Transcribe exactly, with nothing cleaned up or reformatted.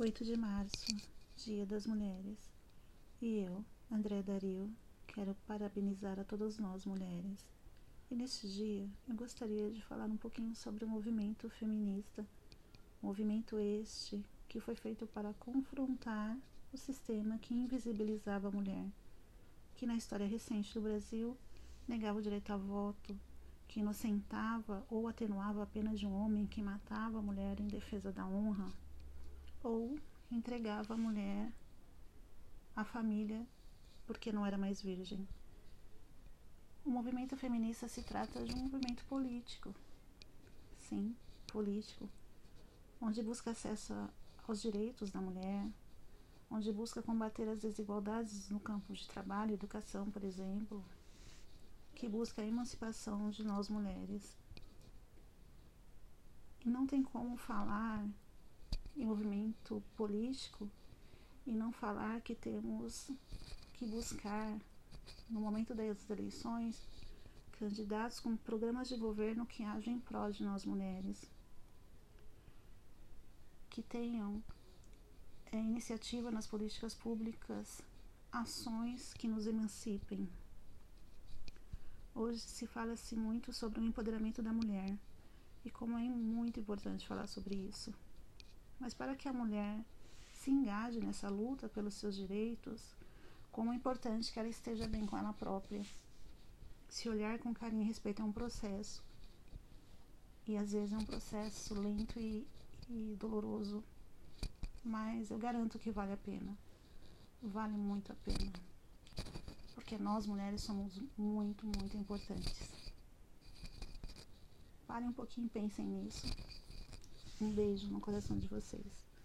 oito de março, Dia das Mulheres, e eu, André Dario, quero parabenizar a todos nós mulheres. E neste dia, eu gostaria de falar um pouquinho sobre o movimento feminista, movimento este que foi feito para confrontar o sistema que invisibilizava a mulher, que na história recente do Brasil negava o direito ao voto, que inocentava ou atenuava a pena de um homem que matava a mulher em defesa da honra, ou entregava a mulher à família porque não era mais virgem. O movimento feminista se trata de um movimento político, sim, político, onde busca acesso aos direitos da mulher, onde busca combater as desigualdades no campo de trabalho, educação, por exemplo, que busca a emancipação de nós mulheres. E não tem como falar em movimento político e não falar que temos que buscar, no momento das eleições, candidatos com programas de governo que ajam em prol de nós mulheres, que tenham é, iniciativa nas políticas públicas, ações que nos emancipem. Hoje se fala-se muito sobre o empoderamento da mulher, e como é muito importante falar sobre isso. Mas para que a mulher se engaje nessa luta pelos seus direitos, como é importante que ela esteja bem com ela própria, se olhar com carinho e respeito. É um processo, e às vezes é um processo lento e, e doloroso, mas eu garanto que vale a pena, vale muito a pena, porque nós mulheres somos muito, muito importantes. Parem um pouquinho e pensem nisso. Um beijo no coração de vocês.